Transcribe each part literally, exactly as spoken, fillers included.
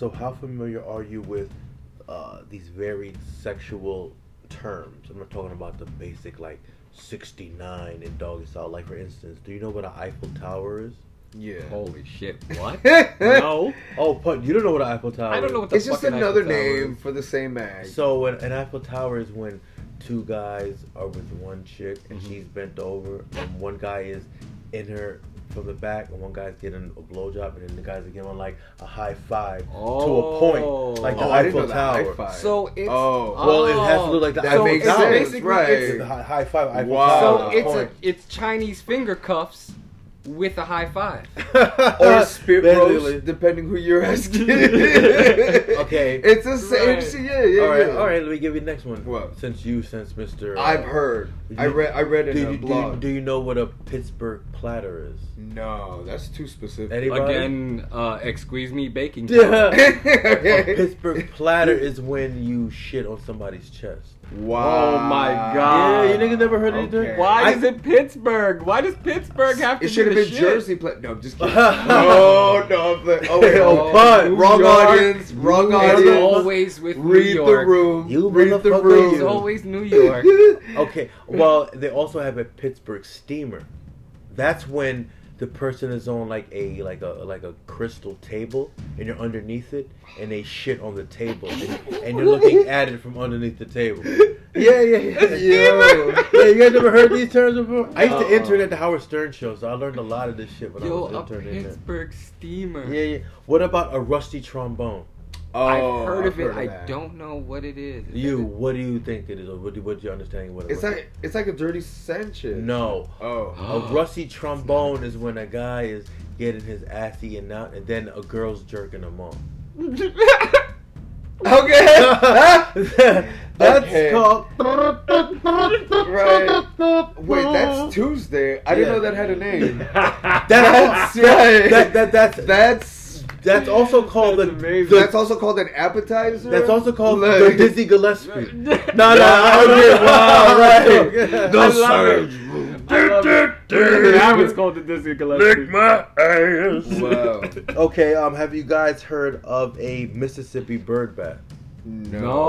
So how familiar are you with uh, these varied sexual terms? I'm not talking about the basic like sixty-nine in doggy style. Like for instance, do you know what an Eiffel Tower is? Yeah. Holy shit! What? No. Oh, but you don't know what an Eiffel Tower is. I don't know what the fuck an Eiffel Tower is. It's just another name for the same act. So an, an Eiffel Tower is when two guys are with one chick and mm-hmm. she's bent over, and one guy is in her from the back, and one guy's getting a blowjob, and then the guys are giving like a high five oh. to a point, like the oh, Eiffel Tower. The so it's oh. well, it has to look like the that Eiffel makes Tower. Sense, basically, right? It's the high five Eiffel wow. Tower. So it's a, it's Chinese finger cuffs. With a high five. Or spit roast, depending who you're asking. Okay. It's the same. Right. Yeah, yeah, all right, yeah. All right, let me give you the next one. What? Since you, since Mister I've uh, heard. You, I read I read in do, a do, blog. Do you, do you know what a Pittsburgh platter is? No, that's too specific. Anybody? Again, uh, excuse me, baking powder. A Pittsburgh platter is when you shit on somebody's chest. Wow. Oh my god. Yeah, you niggas never heard of okay. it? Why I, is it Pittsburgh? Why does Pittsburgh have to be It should have been shit? Jersey. Pla- no, I'm just kidding. No, no. I'm playing. Oh, wait, oh, but New wrong York, audience. Wrong New audience. York. Always with Read New York. Read the room. You Read the room. It's always New York. Okay. Well, they also have a Pittsburgh steamer. That's when the person is on like a like a like a crystal table, and you're underneath it, and they shit on the table, and, and you're looking at it from underneath the table. Yeah, yeah, yeah. Yo. Yeah, you guys never heard these terms before? I used to intern at the Howard Stern show, so I learned a lot of this shit when Yo, I was interning. Yo, a Pittsburgh steamer. Yeah, yeah. What about a rusty trombone? Oh, I've heard I've of heard it. Of I that. Don't know what it is. You, what do you think it is? Or what do what you understanding what it is? It's was? like it's like a dirty Sanchez. No. Oh. A rusty trombone is when a guy is getting his ass eaten out, and then a girl's jerking him off. Okay. That's okay. called. Right. Wait, that's Tuesday. I yeah. didn't know that had a name. that, that's right. That that that's that's. That's also called that's the, the. That's also called an appetizer. That's also called like, the Dizzy Gillespie. no, no, no, okay, wow, right. The Surge. That was called the Dizzy Gillespie. Lick my ass. Wow. Okay, um, have you guys heard of a Mississippi bird bath? No. no.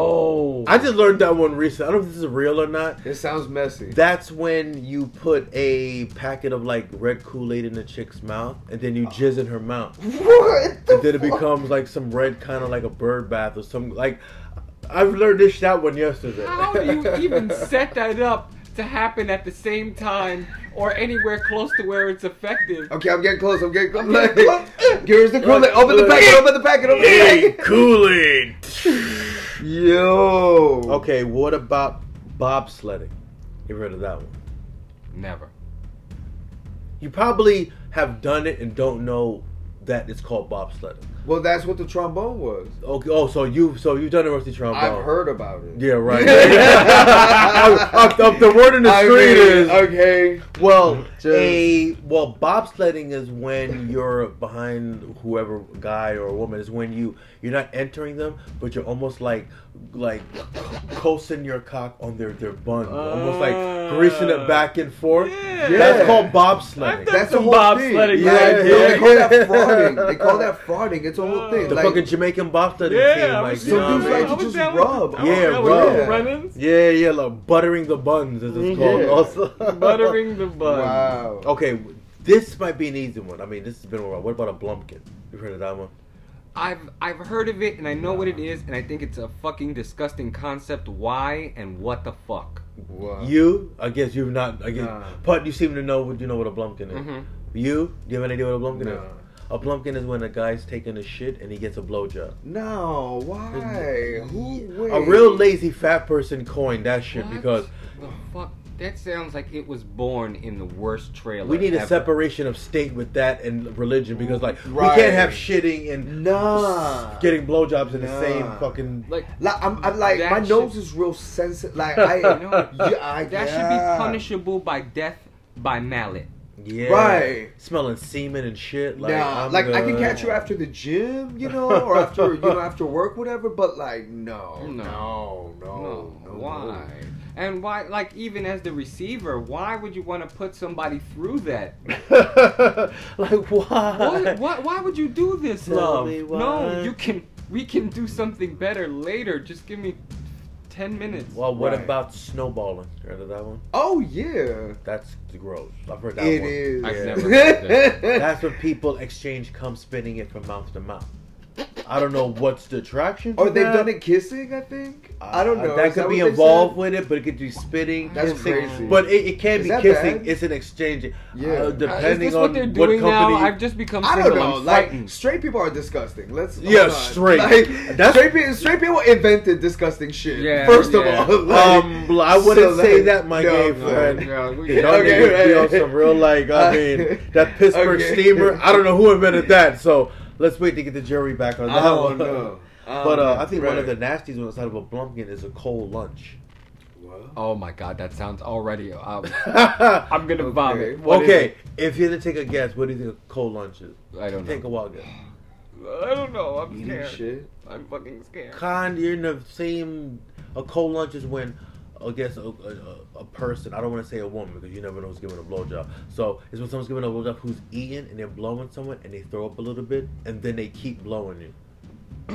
I just learned that one recently. I don't know if this is real or not. It sounds messy. That's when you put a packet of like red Kool-Aid in the chick's mouth, and then you oh. jizz in her mouth. What the And then it fuck? becomes like some red kind of like a bird bath or some like I've learned this that one yesterday. How do you even set that up to happen at the same time or anywhere close to where it's effective? Okay, I'm getting close. I'm getting close. I'm getting close. Here's the Kool-Aid. Open the packet. Open the packet. Open the packet. Kool-Aid. Yo. Okay, what about bobsledding? You heard of that one? Never. You probably have done it and don't know that it's called bobsledding. Well, that's what the trombone was. Okay. Oh, so you so you've done a rusty trombone. I've heard about it. Yeah, right. I, I, I, the word in the I street mean, is okay. Well, Just. a well bobsledding is when you're behind whoever guy or woman is when you you're not entering them, but you're almost like like coasting your cock on their their bun, uh, almost like greasing it back and forth. Yeah. That's called bobsledding. That's a bobsledding. Yeah, yeah. They call that frauding. They call that frauding. It's a whole thing. The like, fucking Jamaican bobsledding yeah, team. Like, so dudes like to just rub. With, yeah, rub. Yeah, yeah, like buttering the buns as it's called. Yeah. Also. Buttering the buns. Wow. Okay, this might be an easy one. I mean, this has been a while. What about a blumpkin? You heard of that one? I've I've heard of it, and I know wow. what it is, and I think it's a fucking disgusting concept. Why and what the fuck? Wow. You? I guess you've not. I guess, nah. But you seem to know. You know what a blumpkin is. Mm-hmm. You? Do you have any idea what a blumpkin nah. is? A plumpkin is when a guy's taking a shit and he gets a blowjob. No, why? Who? Wait. A real lazy fat person coined that shit what? because. The fuck? That sounds like it was born in the worst trailer. We need ever. a separation of state with that and religion because, like, right. we can't have shitting and nah. getting blowjobs in nah. the same fucking. Like, like I'm, I'm like my should... nose is real sensitive. Like, I, you know, yeah, I that yeah. should be punishable by death by mallet. Yeah. Right. Smelling semen and shit. Like, nah, I'm like good. I can catch you after the gym, you know, or after you know after work, whatever. But like, no, no, no, no. no why? No. And why? Like, even as the receiver, why would you want to put somebody through that? like, why? What, what? Why would you do this, Tell love? No, you can. We can do something better later. Just give me ten minutes. Well, what right. about snowballing? You heard of that one? Oh, yeah. That's gross. I've heard that it one. It is. I've yeah. never heard that. That's when people exchange cum spitting it from mouth to mouth. I don't know what's the attraction. Or they've that. done it kissing, I think. Uh, I don't know. That is could that be involved with it, but it could be spitting. That's kissing. Crazy. But it, it can't is be kissing. Bad? It's an exchange. Yeah. Uh, depending uh, on what they're doing what company. Now, I've just become single. I don't know. I'm like frightened. Straight people are disgusting. Let's. Yeah, on. straight. Like, That's, straight, people, straight people invented disgusting shit. Yeah, first yeah. of all, like, um, I wouldn't so say like, that, my no, gay friend. No, no, okay, okay, right. Some real like. I mean, that Pittsburgh steamer. I don't know who invented that. So. Let's wait to get the jury back on that oh, one. No. Oh, but uh, I think right. one of the nasties outside of a blumpkin is a cold lunch. What? Oh my god, that sounds already. Um, I'm gonna okay. vomit. What okay, if you had to take a guess, what do you think a cold lunch is? I don't know. Take a wild guess. I don't know. I'm Eating scared. Shit. I'm fucking scared. Con, you're in the same. A cold lunch is when. I guess a, a, a person, I don't want to say a woman because you never know who's giving a blowjob. So it's when someone's giving a blowjob who's eating and they're blowing someone and they throw up a little bit and then they keep blowing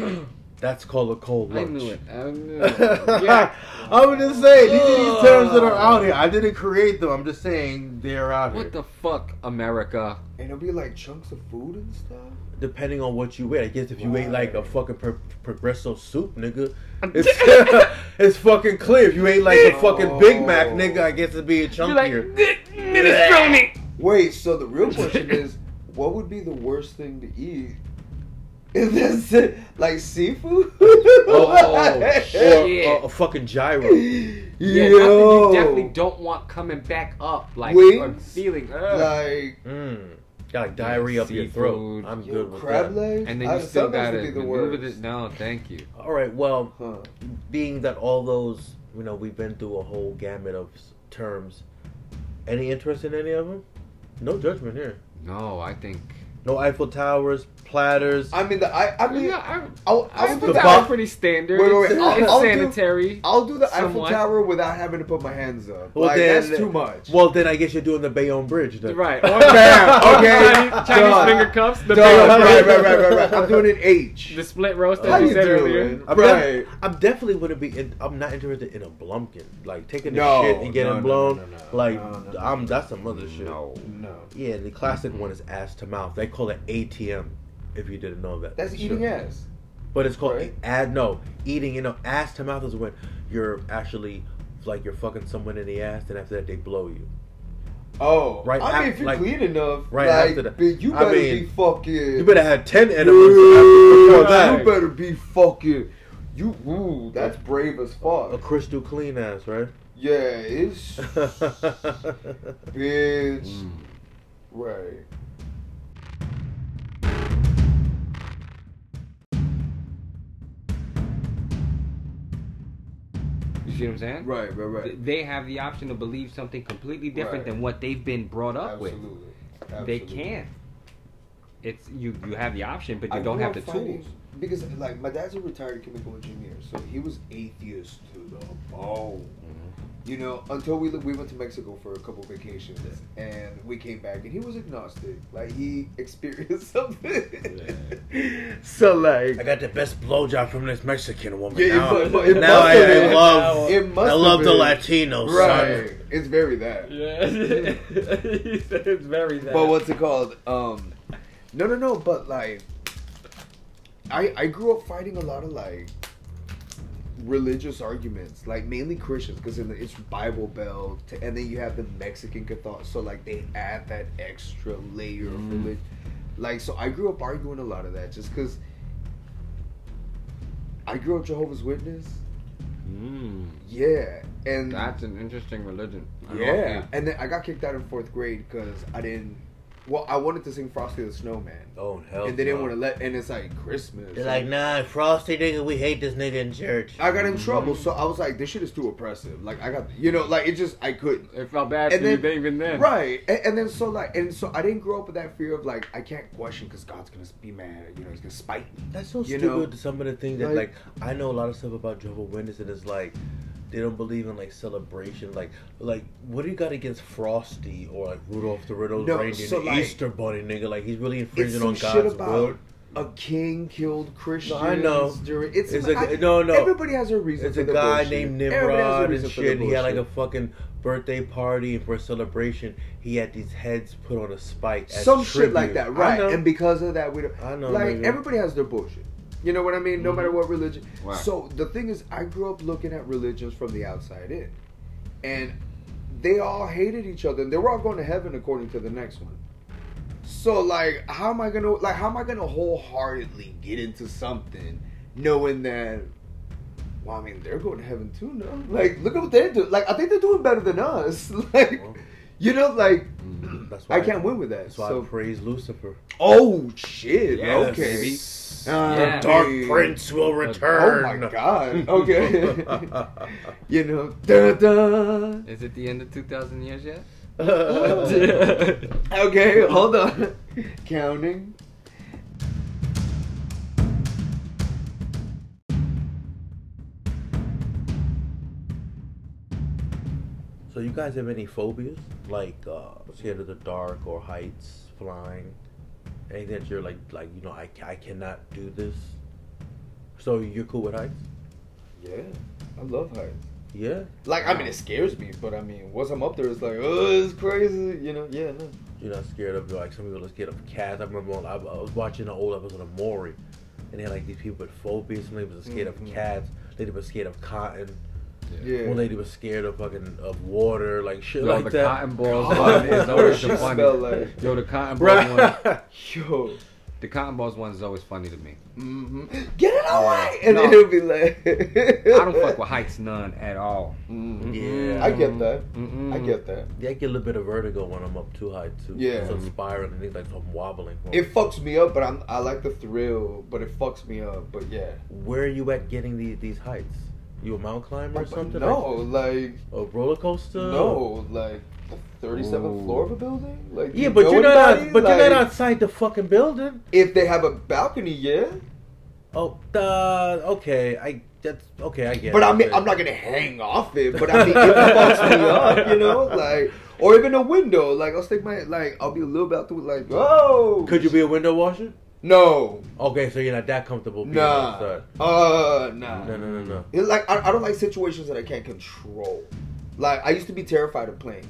it. That's called a cold lunch. I knew it. I knew it. Yeah. I'm just saying, these are these terms that are out here. I didn't create them. I'm just saying they're out what here. What the fuck, America? And it'll be like chunks of food and stuff? Depending on what you eat. I guess if you wow. ate like a fucking pro- Progresso soup, nigga, it's, it's fucking clear. If you ate like a fucking oh. Big Mac, nigga, I guess it'd be a chunkier. You're like, wait, so the real question is, what would be the worst thing to eat? Is this it? Like seafood? Oh, shit. Or, or a fucking gyro. Yeah, yo. You definitely don't want coming back up. Like, I'm feeling. Ugh. Like, mm. Got like diarrhea up your throat. I'm yo, good with crab that. Legs? And then you I still got to maneuver this. No, thank you. All right, well, huh. being that all those, you know, we've been through a whole gamut of terms. Any interest in any of them? No judgment here. No, I think. No Eiffel Towers, platters. I mean, the I. I mean, yeah, I, I'll, I'll Eiffel Tower is pretty standard. Wait, wait, wait. It's, I'll, it's I'll sanitary. Do, I'll do the somewhat. Eiffel Tower without having to put my hands up. Well, like, then, that's too much. Well, then I guess you're doing the Bayonne Bridge, then. Right. Or, okay. Chinese, Chinese finger cuffs. The Bayonne right, Bridge. Right, right, right, right, right. I'm doing an H. The split roast that you said earlier. I'm right. Def- I'm definitely wouldn't be. In, I'm not interested in a blumpkin. Like taking the no, shit and getting no, blown. No, no, no, no, like no, no, I'm. That's some other shit. No. No. Yeah, the classic one is ass to mouth. They call it A T M. If you didn't know that, that's sure. eating ass. But it's called right? ad. No, eating. You know, ass to mouth is when you're actually like you're fucking someone in the ass, and after that they blow you. Oh, right. I mean, after, if you're like, clean enough, right like, after that, you better I mean, be fucking. You better have ten enemas before that. You better be fucking. You ooh, that's brave as fuck. A crystal clean ass, right? Yeah, it's bitch. Mm. Right. You see what I'm saying? Right, right, right. They have the option to believe something completely different right. than what they've been brought up Absolutely. with. Absolutely. They can. It's you. You have the option, but you I don't have the fighting, tools. Because, like, my dad's a retired chemical engineer, so he was atheist to the bone. Mm-hmm. You know, until we we went to Mexico for a couple vacations, yeah. and we came back, and he was agnostic. Like, he experienced something. Yeah. So, like... I got the best blowjob from this Mexican woman. Yeah, now it, but it now I, I love, it must I love the Latinos, right. son. It's very that. Yeah. He said it's very that. But what's it called? Um... No, no, no, but, like, I I grew up fighting a lot of, like, religious arguments. Like, mainly Christians, because it's Bible Belt, to, and then you have the Mexican Catholic, so, like, they add that extra layer of religion. Like, so I grew up arguing a lot of that, just because I grew up Jehovah's Witness. Mm. Yeah, and... That's an interesting religion. I yeah, and then I got kicked out in fourth grade because I didn't... Well, I wanted to sing Frosty the Snowman. Oh, hell And they didn't no. want to let... And it's like Christmas. They're like, nah, Frosty, nigga, we hate this nigga in church. I got in mm-hmm. trouble, so I was like, this shit is too oppressive. Like, I got... You know, like, it just... I couldn't. It felt bad and for then, you even then. Right. And, and then, so, like... And so, I didn't grow up with that fear of, like, I can't question because God's going to be mad. You know, he's going to spite me. That's so you stupid, know? Some of the things that, like, like... I know a lot of stuff about Jehovah's Witnesses, and it's like... They don't believe in like celebration, like like what do you got against Frosty or like Rudolph the Red-Nosed no, Reindeer, so like, Easter Bunny, nigga? Like he's really infringing on God's shit about, will. a king killed Christians. No, I know. During, it's it's like, a, I, no, no. Everybody has a reason. It's for a the guy bullshit. named Nimrod and shit. He had like a fucking birthday party, and for a celebration, he had these heads put on a spike. As Some tribute. shit like that, right? And because of that, we don't. I know. Like maybe. everybody has their bullshit. You know what I mean? No mm-hmm. matter what religion. Wow. So the thing is, I grew up looking at religions from the outside in, and they all hated each other, and they were all going to heaven according to the next one. So like, how am I gonna like how am I gonna wholeheartedly get into something knowing that? Well, I mean, they're going to heaven too, no? Like, look at what they're doing. Like, I think they're doing better than us. Like, well, you know, like that's why I can't I, win with that. That's why so I praise Lucifer. Oh shit! Yes. Okay, uh, yeah. the Dark hey. Prince will return. Oh my god! Okay, you know, da da. Is it the end of two thousand years yet? Uh, okay, hold on. Counting. So you guys have any phobias? Like uh scared of the dark or heights, flying? Anything that you're like like, you know, I, I cannot do this. So you're cool with heights? Yeah. I love heights. Yeah. Like, I mean, it scares me, but I mean, once I'm up there, it's like, oh, it's crazy, you know? Yeah, no. You're not scared of, like, some people are scared of cats. I remember when I was watching an old episode of Maury, and they had, like, these people with phobias. Some lady was scared mm-hmm. of cats. Lady was scared of cotton. Yeah. yeah. One lady was scared of fucking of water, like, shit yo, like that. Yo, the cotton balls one is always the funny. Like... Yo, the cotton ball one. Yo. The cotton balls one is always funny to me. Mm-hmm. Get it all right, and no. then it'll be like. I don't fuck with heights none at all. Mm-hmm. Yeah, I get that. Mm-hmm. I get that. Yeah, I get a little bit of vertigo when I'm up too high too. Yeah, so spiraling and things like I'm wobbling. It fucks me up, but I'm I like the thrill, but it fucks me up. But yeah, where are you at getting these these heights? You a mountain climber like, or something? No, like, like a roller coaster. No, like. The thirty-seventh Ooh. floor of a building? Like, yeah, you but, you're not, out, but like, you're not outside the fucking building. If they have a balcony, yeah. Oh, uh, okay. I that's okay. I get. But it. But I mean, I'm not gonna hang off it. But I mean, it fucks me up, you know, like, or even a window. Like, I'll stick my like, I'll be a little bit out through, like, oh. Could you be a window washer? No. Okay, so you're not that comfortable being nah. outside. Uh, nah. No, no, no, no. It's like I, I don't like situations that I can't control. Like, I used to be terrified of planes.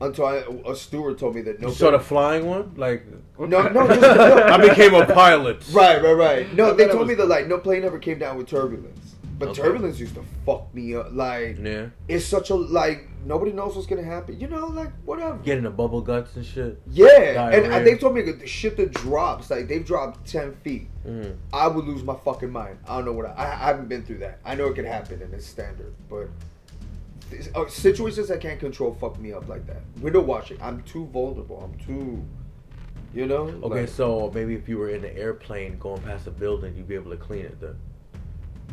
Until I, a steward told me that no. You saw the flying one? Like, no, no, just, no. I became a pilot. Right, right, right. No, they told me that, like, no plane ever came down with turbulence. But okay. turbulence used to fuck me up. Like, yeah. it's such a, like, nobody knows what's going to happen. You know, like, whatever. Getting the bubble guts and shit. Yeah. Diarrhea. And I, they told me the shit that drops, like, they've dropped ten feet. Mm. I would lose my fucking mind. I don't know what I, I, I haven't been through that. I know it could happen and it's standard, but. Situations I can't control fuck me up like that. Window washing, I'm too vulnerable. I'm too, you know. Okay, like, so maybe if you were in an airplane going past a building, you'd be able to clean it then.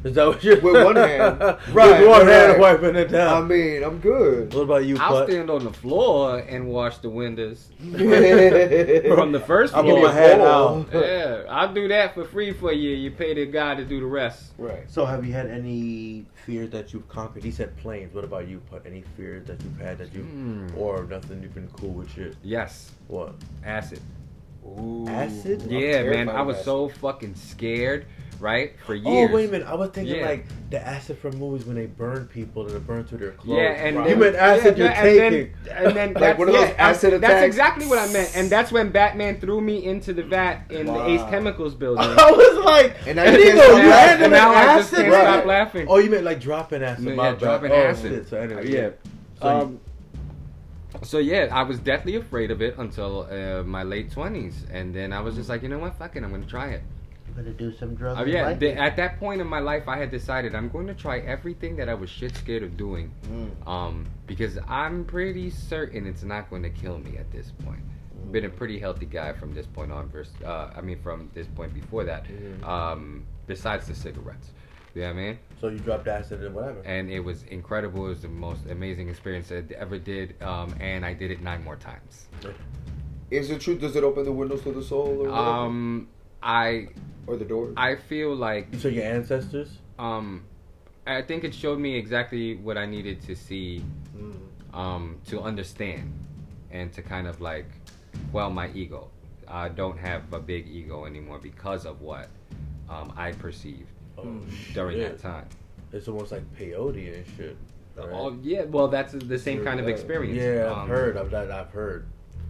Is that what you're? With one hand, right? With one hand, wiping it down. I mean, I'm good. What about you? I'll Putt? stand on the floor and wash the windows from the first floor. I'll get my hand out. Yeah, I'll do that for free for you. You pay the guy to do the rest. Right. So, have you had any fears that you've conquered? He said planes. What about you, Putt? Any fears that you've had that you mm. or nothing? You've been cool with shit. Yes. What? Acid. Ooh. Acid. Yeah, man. I was acid. so fucking scared. Right? For years. Oh, wait a minute. I was thinking, yeah. like, the acid from movies when they burn people and they burn through their clothes. Yeah, and right. then, you meant acid yeah, you're and taking. Then, and then that's, like, what are yeah, those acid attacks? That's exactly what I meant. And that's when Batman threw me into the vat in wow. the Ace Chemicals building. I was like, and I didn't know you had an acid. Can't right. stop laughing. Oh, you meant, like, dropping acid. Yeah, yeah dropping oh, acid. Shit. So, anyway. Yeah. So, um, so, yeah, I was deathly afraid of it until uh, my late twenties. And then I was just like, you know what? Fuck it. I'm going to try it. Gonna do some drugs. Oh, yeah, the, at that point in my life, I had decided I'm going to try everything that I was shit scared of doing, mm. um, because I'm pretty certain it's not going to kill me at this point. Mm. Been a pretty healthy guy from this point on. Versus, uh, I mean, from this point before that, mm. um, besides the cigarettes. You know what I mean? So you dropped acid and whatever. And it was incredible. It was the most amazing experience I ever did, um, and I did it nine more times. Is it true? Does it open the windows to the soul? Or um, I. Or the door? I feel like... So your ancestors? Um, I think it showed me exactly what I needed to see, mm. um, to understand, and to kind of like quell my ego I don't have a big ego anymore because of what um, I perceived oh, during shit. that time. It's almost like peyote and shit. Right? Oh yeah, well that's the same kind of experience. Yeah, I've um, heard. I've I've heard.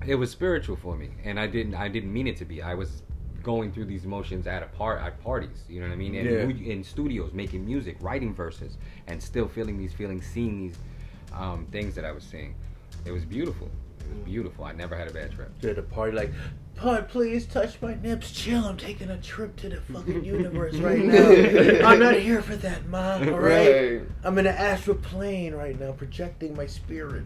It was spiritual for me, and I didn't I didn't mean it to be. I was going through these emotions at a part at parties, you know what I mean, and yeah. in studios, making music, writing verses, and still feeling these feelings, seeing these um, things that I was seeing. It was beautiful. It was beautiful. I never had a bad trip. Did a party like, Pod, please touch my nips. Chill. I'm taking a trip to the fucking universe right now. I'm not here for that, Mom. All right? right. I'm in an astral plane right now, projecting my spirit.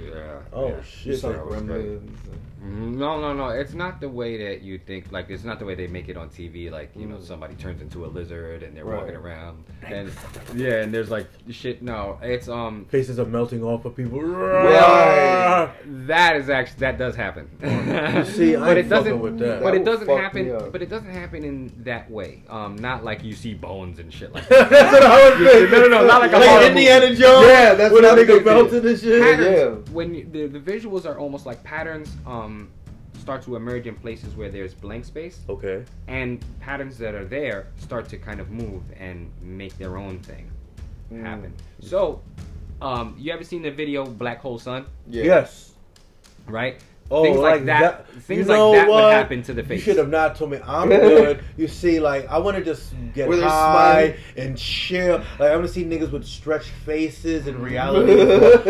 Yeah. Oh yeah. shit! Like no, no, no. It's not the way that you think. Like it's not the way they make it on T V. Like you mm. know, somebody turns into a lizard and they're right. walking around. And yeah, and there's like shit. No, it's um faces are melting off of people. Right. That is actually that does happen. You see, but I'm it doesn't. With that. But that it doesn't happen. But it doesn't happen in that way. Um, not like you see bones and shit like that. That's what I was thinking. No, no, no. Not like, like a Indiana Jones. Yeah, that's what I think. Melted and shit. Patterns. Yeah. When you, the, the visuals are almost like patterns um, start to emerge in places where there's blank space. Okay. And patterns that are there start to kind of move and make their own thing mm. happen. So, um, you ever seen the video Black Hole Sun? Yeah. Yes. Right? Oh, things like, like that. that. Things you know like that what? would happen to the face. You should have not told me. I'm good. You see, like, I want to just get high smiling. and chill. Like, I want to see niggas with stretched faces in reality.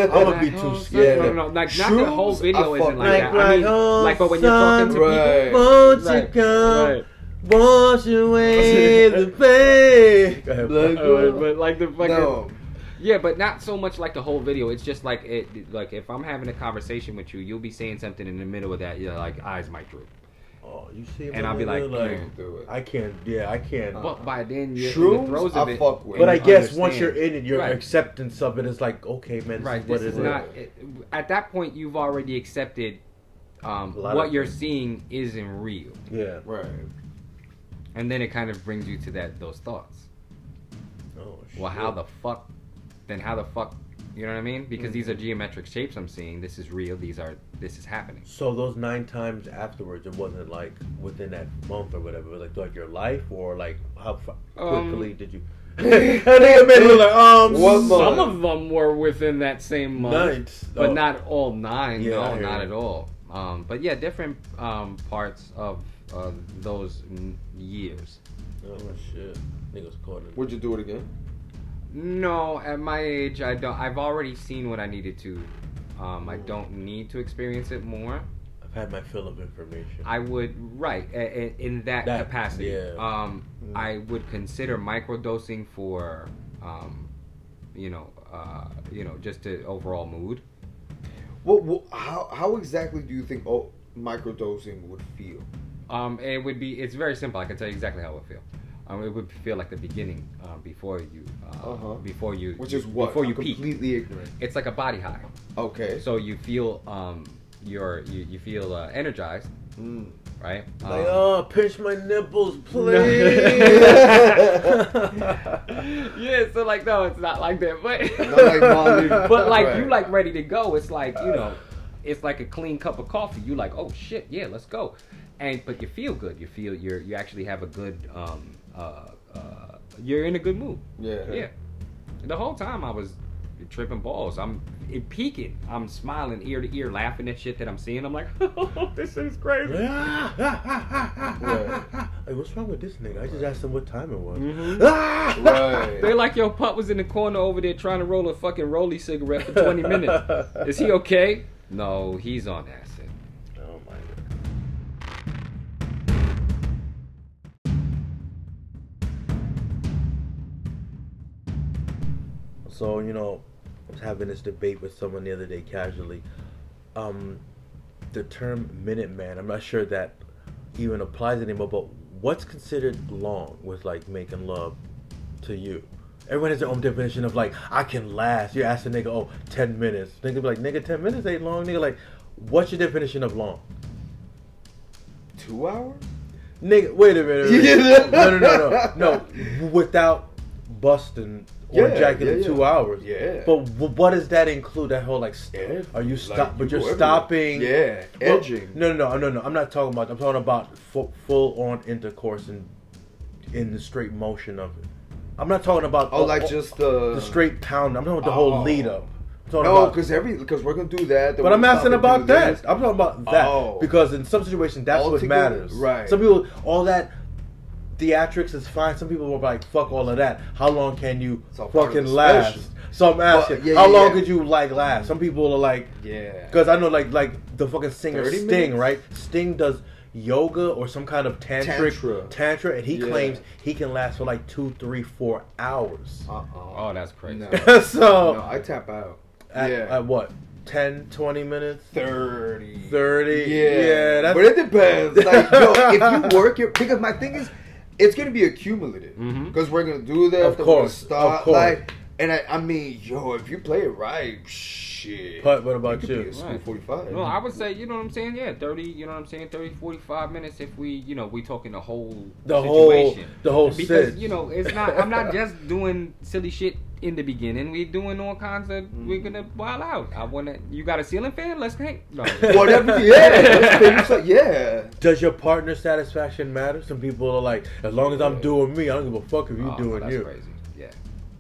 I'm gonna be too scared. No, no, no. Like, not the whole video I isn't like, like that. Like, I mean, oh, like, but when you're talking to right. people, won't right. you come? Right. Wash away the pain. But, but like the fucking. No. Yeah, but not so much like the whole video. It's just like it, like if I'm having a conversation with you, you'll be saying something in the middle of that. Yeah, like eyes might droop. Oh, you see, and I'll be like, like mm. I can't. Yeah, I can't. But by then, you're Shrooms, in the throes of I it. Fuck with but I guess understand. once you're in it, your right. acceptance of it is like, okay, man, this right? Is what this is, is not. It, at that point, you've already accepted um, what you're things. seeing isn't real. Yeah, right. And then it kind of brings you to that those thoughts. Oh, shit. Well, how the fuck? Then how the fuck, you know what I mean? Because mm. these are geometric shapes I'm seeing. This is real. These are, this is happening. So those nine times afterwards, it wasn't like within that month or whatever. It was like throughout your life or like how quickly um, did you? I think it was like, um, some month. of them were within that same month. Ninth. But oh. not all nine. Yeah, no, not at all. Um, but yeah, different um, parts of uh, those n- years. Oh, shit. Niggas caught it. Would you do it again? No, at my age, I don't. I've already seen what I needed to. Um, I don't need to experience it more. I've had my fill of information. I would right in, in that, that capacity. Yeah. Um, mm. I would consider microdosing for, um, you know, uh, you know, just the overall mood. Well, well how how exactly do you think oh, microdosing would feel? Um, it would be. It's very simple. I can tell you exactly how it would feel. Um, it would feel like the beginning uh, before you, uh, uh-huh. before you, which is what before you I'm peak. Completely ignorant. It's like a body high. Okay. So you feel um, your you you feel uh, energized, mm. right? Um, like oh, pinch my nipples, please. yeah. So like no, it's not like that, but not like but like right. you like ready to go. It's like you know, it's like a clean cup of coffee. You like oh shit yeah, let's go, and but you feel good. You feel you're you actually have a good. Um, Uh, uh, you're in a good mood. Yeah, yeah. The whole time I was tripping balls. I'm it peaking. I'm smiling ear to ear, laughing at shit that I'm seeing. I'm like, oh, this is crazy. right. Hey, what's wrong with this nigga? I just asked him what time it was. Mm-hmm. right. They like your pup was in the corner over there trying to roll a fucking rolly cigarette for twenty minutes. Is he okay? No, he's on acid. So, you know, I was having this debate with someone the other day casually. Um, the term Minuteman, I'm not sure that even applies anymore, but what's considered long with, like, making love to you? Everyone has their own definition of, like, I can last. You ask a nigga, oh, ten minutes. Nigga be like, nigga, ten minutes ain't long. Nigga, like, what's your definition of long? Two hours? Nigga, wait a minute. Wait a minute. no, no, no, no. No, without busting or yeah, jacket yeah, in yeah. two hours. Yeah. But w- what does that include? That whole like, st- are you stop? Like, but you you're stopping. Yeah. Edging. Well, no, no, no, no, no. I'm not talking about. I'm talking about f- full on intercourse and in the straight motion of it. I'm not talking about. Oh, the, like just the, the straight pound. I'm talking about the whole oh. lead up. No, because every because we're gonna do that. But I'm asking about that. This. I'm talking about that oh. because in some situations that's all what together, matters. Right. Some people all that theatrics is fine. Some people were like, "Fuck all of that. How long can you fucking last?" Special. So I'm asking, well, yeah, how yeah, long yeah. could you like last? Some people are like, "Yeah," because I know like like the fucking singer Sting, minutes? right? Sting does yoga or some kind of tantric tantra, tantra and he yeah. claims he can last for like two, three, four hours. Uh oh, oh, that's crazy. No. so no, I tap out. At, yeah. at what? ten, twenty minutes? thirty. thirty? Yeah. yeah that's... But it depends. Like, yo, if you work your... Because my thing is, it's going to be accumulative. Because mm-hmm. we're going to do that. Of course. Start, of course. Like, and I, I mean, yo, if you play it right, shit. But what about you? you? Right. forty-five. Well, I would say, you know what I'm saying? Yeah, thirty, you know what I'm saying? thirty, forty-five minutes if we, you know, we talking the whole the situation. Whole, the whole because, sense. You know, it's not... I'm not just doing silly shit. In the beginning, we doing all kinds of. Mm. We're gonna wild out. I wanna. You got a ceiling fan? Let's hang. No. Whatever. Yeah. Like, yeah. Does your partner satisfaction matter? Some people are like, as long as I'm doing me, I don't give a fuck if you oh, doing that's you. That's crazy. Yeah.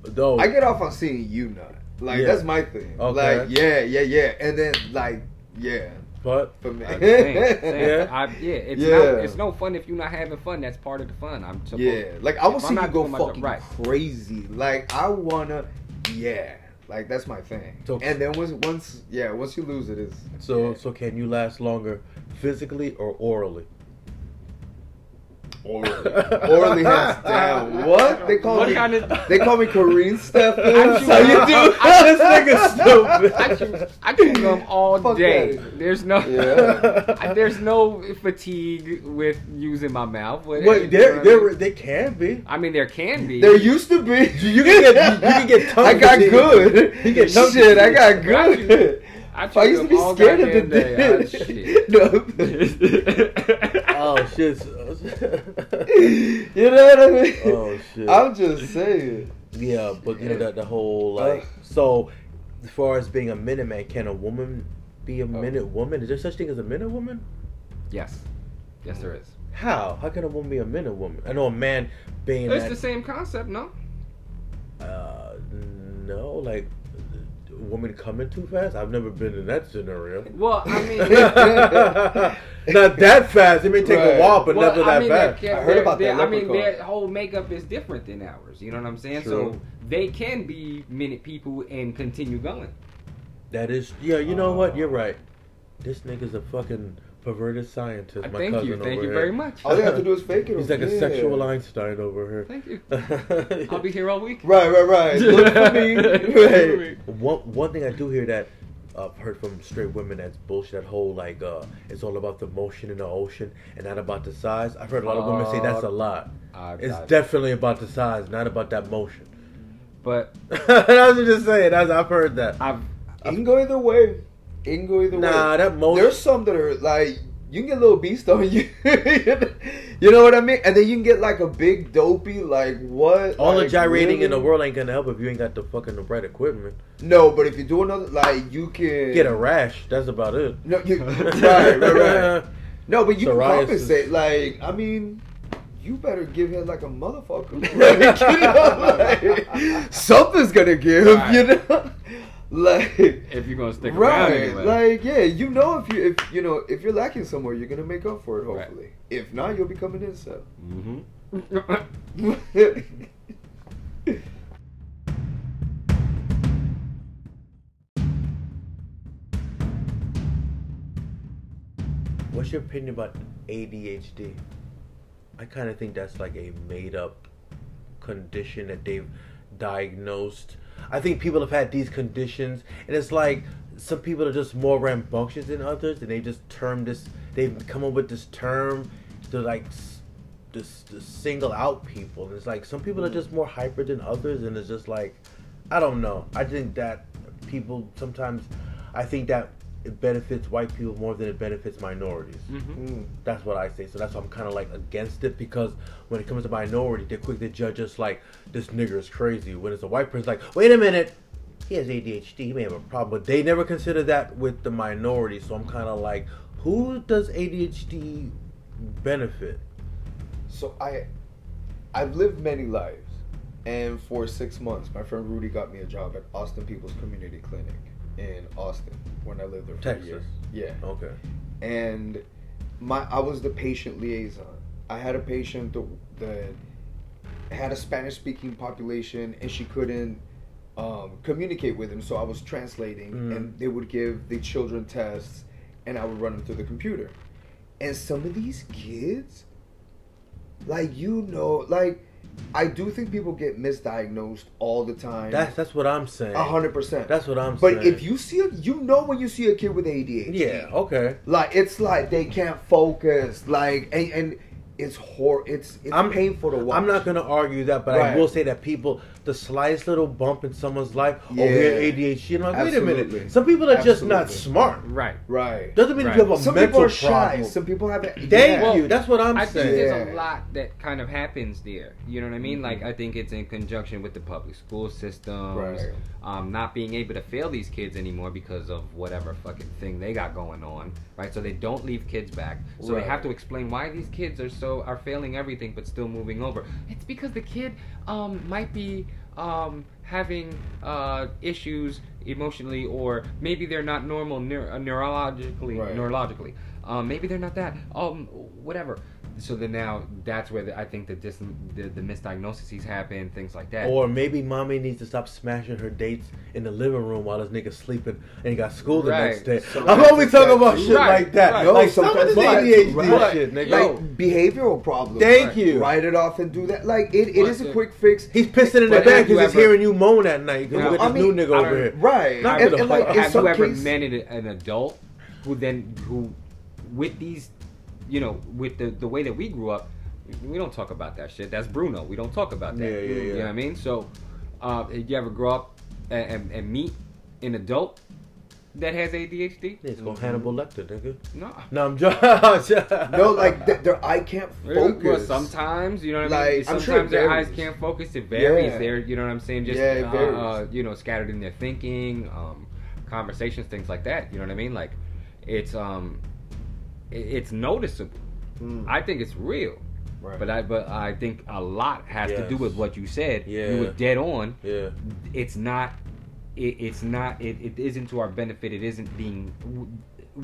Though I get off on seeing you nut. Like yeah. that's my thing. Okay. Like yeah, yeah, yeah, and then like yeah. But for me, uh, same, same. yeah, I, yeah, it's yeah. Not, it's no fun if you're not having fun. That's part of the fun. I'm supposed, yeah, like I want to see you go fucking right. crazy. Like I wanna, yeah, like that's my thing. So, and then once, once, yeah, once you lose it, is so. Yeah. So can you last longer, physically or orally? Orally, orally hands down. What they call what me? Kind of... They call me Kareem Stephan. That's how you do. This nigga stupid. I chew gum all Fuck day. That. There's no, yeah. I, there's no fatigue with using my mouth. Wait, you know there, there, they can be. I mean, there can be. There used to be. You can get, you can get tongue. I got fatigue. good. You get shit. Fatigue. I got good. I, I used to be scared of the dick. No. Oh shit! You know what I mean? Oh shit! I'm just saying. Yeah, but you know that the whole like. So, as far as being a minute man, can a woman be a minute oh. woman? Is there such thing as a minute woman? Yes. Yes, there is. How? How can a woman be a minute woman? I know a man being. It's that, the same concept, no? Uh, no, like. Woman coming too fast? I've never been in that scenario. Well, I mean, not that fast. It may take right. a while, but well, never I that mean, fast. I heard about that. I mean, their whole makeup is different than ours. You know what I'm saying? True. So they can be minute people and continue going. That is, yeah. You know uh, what? You're right. This nigga's a fucking perverted scientist. Uh, my thank cousin you, thank over you here. very much. All you have to do is fake it. He's like yeah. a sexual Einstein over here. Thank you. I'll be here all week. Right, right, right. Look for me. Right. One, one thing I do hear that I've heard from straight women that's bullshit. That whole like, uh, it's all about the motion in the ocean and not about the size. I've heard a lot of uh, women say that's a lot. I've it's definitely it. about the size, not about that motion. But I was just saying, was, I've heard that. I've, I've, it can go either way. It can go either nah, way. That motion. There's some that are like you can get a little beast on you. You know what I mean? And then you can get like a big dopey. Like what? All like, the gyrating really? in the world ain't gonna help if you ain't got the fucking the right equipment. No, but if you do another, like you can get a rash. That's about it. No, you right, right, right. No, but you Psoriasis. can compensate. Like I mean. You better give him like a motherfucker. Like, you know, like, something's gonna give. Right. You know. Like if you're gonna stick right, around anyway. Like yeah, you know if you if you know if you're lacking somewhere, you're gonna make up for it. Hopefully, right. If not, you'll become an incel. Mm-hmm. What's your opinion about A D H D? I kind of think that's like a made-up condition that they've diagnosed. I think people have had these conditions, and it's like some people are just more rambunctious than others, and they just term this. They've come up with this term to like this to single out people. And it's like some people are just more hyper than others, and it's just like I don't know. I think that people sometimes. I think that it benefits white people more than it benefits minorities. Mm-hmm. Mm. That's what I say. So that's why I'm kind of like against it, because when it comes to minority, they're quick to judge us like, this nigger is crazy. When it's a white person, like, wait a minute, he has A D H D, he may have a problem. But they never consider that with the minority. So I'm kind of like, who does A D H D benefit? So I, I've lived many lives. And for six months, my friend Rudy got me a job at Austin People's Community Clinic in Austin when I lived there for Texas. a year. Yeah. Okay. And my I was the patient liaison. I had a patient that had a Spanish-speaking population, and she couldn't um, communicate with him, so I was translating, mm. and they would give the children tests, and I would run them through the computer. And some of these kids, like, you know, like... I do think people get misdiagnosed all the time. That's that's what I'm saying. A hundred percent. That's what I'm but saying. But if you see, a, you know, when you see a kid with A D H D, yeah, okay, like it's like they can't focus, like and, and it's hor, it's it's I'm, painful to watch. I'm not gonna argue that, but right. I will say that people, the slightest little bump in someone's life, yeah. oh, here A D H D, and I'm like, Absolutely. wait a minute, some people are Absolutely. just not smart. Right, right. Doesn't mean right. you have a some mental problem. Some people are shy. Some people have. A, Thank yeah. you. That's what I'm I saying. I think there's a lot that kind of happens there. You know what I mean? Like, I think it's in conjunction with the public school systems, right. um, not being able to fail these kids anymore because of whatever fucking thing they got going on. Right, so they don't leave kids back. So right. they have to explain why these kids are so are failing everything but still moving over. It's because the kid um might be. Um, having uh, issues emotionally, or maybe they're not normal neuro- neurologically. Right. Neurologically, um, maybe they're not that. Um, whatever. So then now that's where the, I think the, dis- the the misdiagnoses happen, things like that. Or maybe mommy needs to stop smashing her dates in the living room while this nigga's sleeping and he got school the right. next day. So I'm only talking about shit right. like that. Right. Yo, like some of this A D H D right. shit, nigga. Yo. Like behavioral problems. Thank right. you. Write it off and do that. Like it, it is a quick fix. He's pissing in the back because he's hearing you moan at night. You know, with I this mean, new nigga over here. Right. Not and, and like, have you ever case, met an adult who then who with these. You know, with the, the way that we grew up, we don't talk about that shit. That's Bruno. We don't talk about that. Yeah, yeah, yeah. You know what I mean? So, uh, you ever grow up and, and, and meet an adult that has A D H D? It's going Hannibal Lecter, nigga. No. No, I'm just... no, like, th- their eye can't focus. Well, sometimes, you know what I mean? Like, sometimes sure their eyes can't focus. It varies. Yeah. They're, you know what I'm saying? Just, yeah, it varies. Uh, uh, you know, scattered in their thinking, um, conversations, things like that. You know what I mean? Like, it's... um. It's noticeable. Mm. I think it's real, right. but I but I think a lot has yes. to do with what you said. Yeah. You were dead on. Yeah, it's not. It, it's not. It, it isn't to our benefit. It isn't being.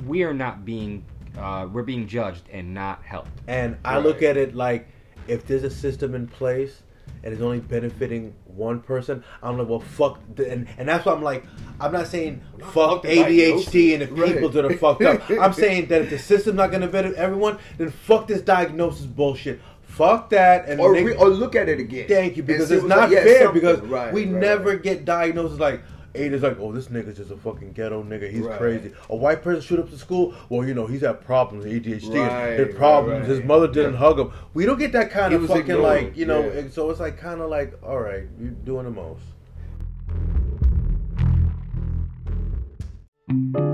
We're not being. Uh, we're being judged and not helped. And I right. look at it like, if there's a system in place and it's only benefiting one person, I'm like, well, fuck. The, and, and that's why I'm like, I'm not saying fuck A D H D and the people right. that are fucked up. I'm saying that if the system's not going to benefit everyone, then fuck this diagnosis bullshit. Fuck that. And or, they, re, or look at it again. Thank you, because it's not like, yeah, fair, because right, we right, never right. get diagnosis like, Ada's like, oh, this nigga's just a fucking ghetto nigga. He's right. crazy. A white person shoot up to school, well, you know, he's had problems, A D H D, right, his problems, right. his mother didn't yeah. hug him. We don't get that kind he of fucking, ignored. like, you know, yeah. and so it's like, kind of like, all right, you're doing the most.